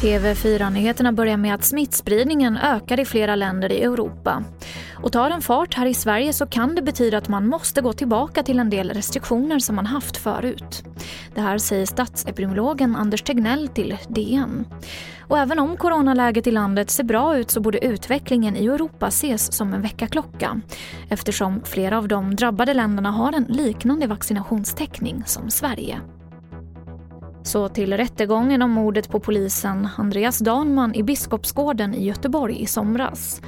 TV4-nyheterna börjar med att smittspridningen ökar i flera länder i Europa. Och tar den fart här i Sverige så kan det betyda att man måste gå tillbaka till en del restriktioner som man haft förut. Det här säger statsepidemiologen Anders Tegnell till DN. Och även om coronaläget i landet ser bra ut så borde utvecklingen i Europa ses som en väckarklocka. Eftersom flera av de drabbade länderna har en liknande vaccinationstäckning som Sverige. Så till rättegången om mordet på polisen Andreas Danman i Biskopsgården i Göteborg i somras.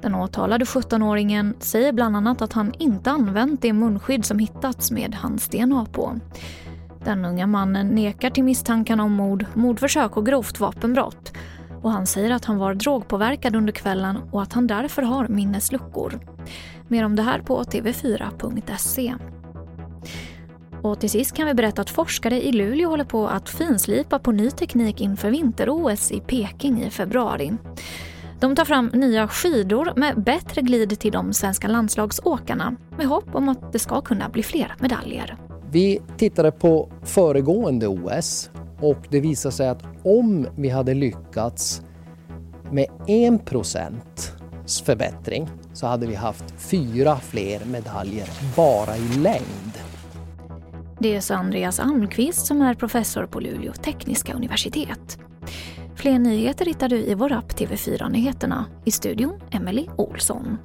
Den åtalade 17-åringen säger bland annat att han inte använt det munskydd som hittats med hans DNA på. Den unga mannen nekar till misstankarna om mord, mordförsök och grovt vapenbrott. Och han säger att han var drogpåverkad under kvällen och att han därför har minnesluckor. Mer om det här på tv4.se. Och till sist kan vi berätta att forskare i Luleå håller på att finslipa på ny teknik inför vinter-OS i Peking i februari. De tar fram nya skidor med bättre glid till de svenska landslagsåkarna med hopp om att det ska kunna bli fler medaljer. Vi tittade på föregående OS och det visade sig att om vi hade lyckats med 1% förbättring så hade vi haft 4 fler medaljer bara i längd. Det är så Andreas Almqvist som är professor på Luleå tekniska universitet. Fler nyheter hittar du i vår app TV4-nyheterna. I studion Emelie Olsson.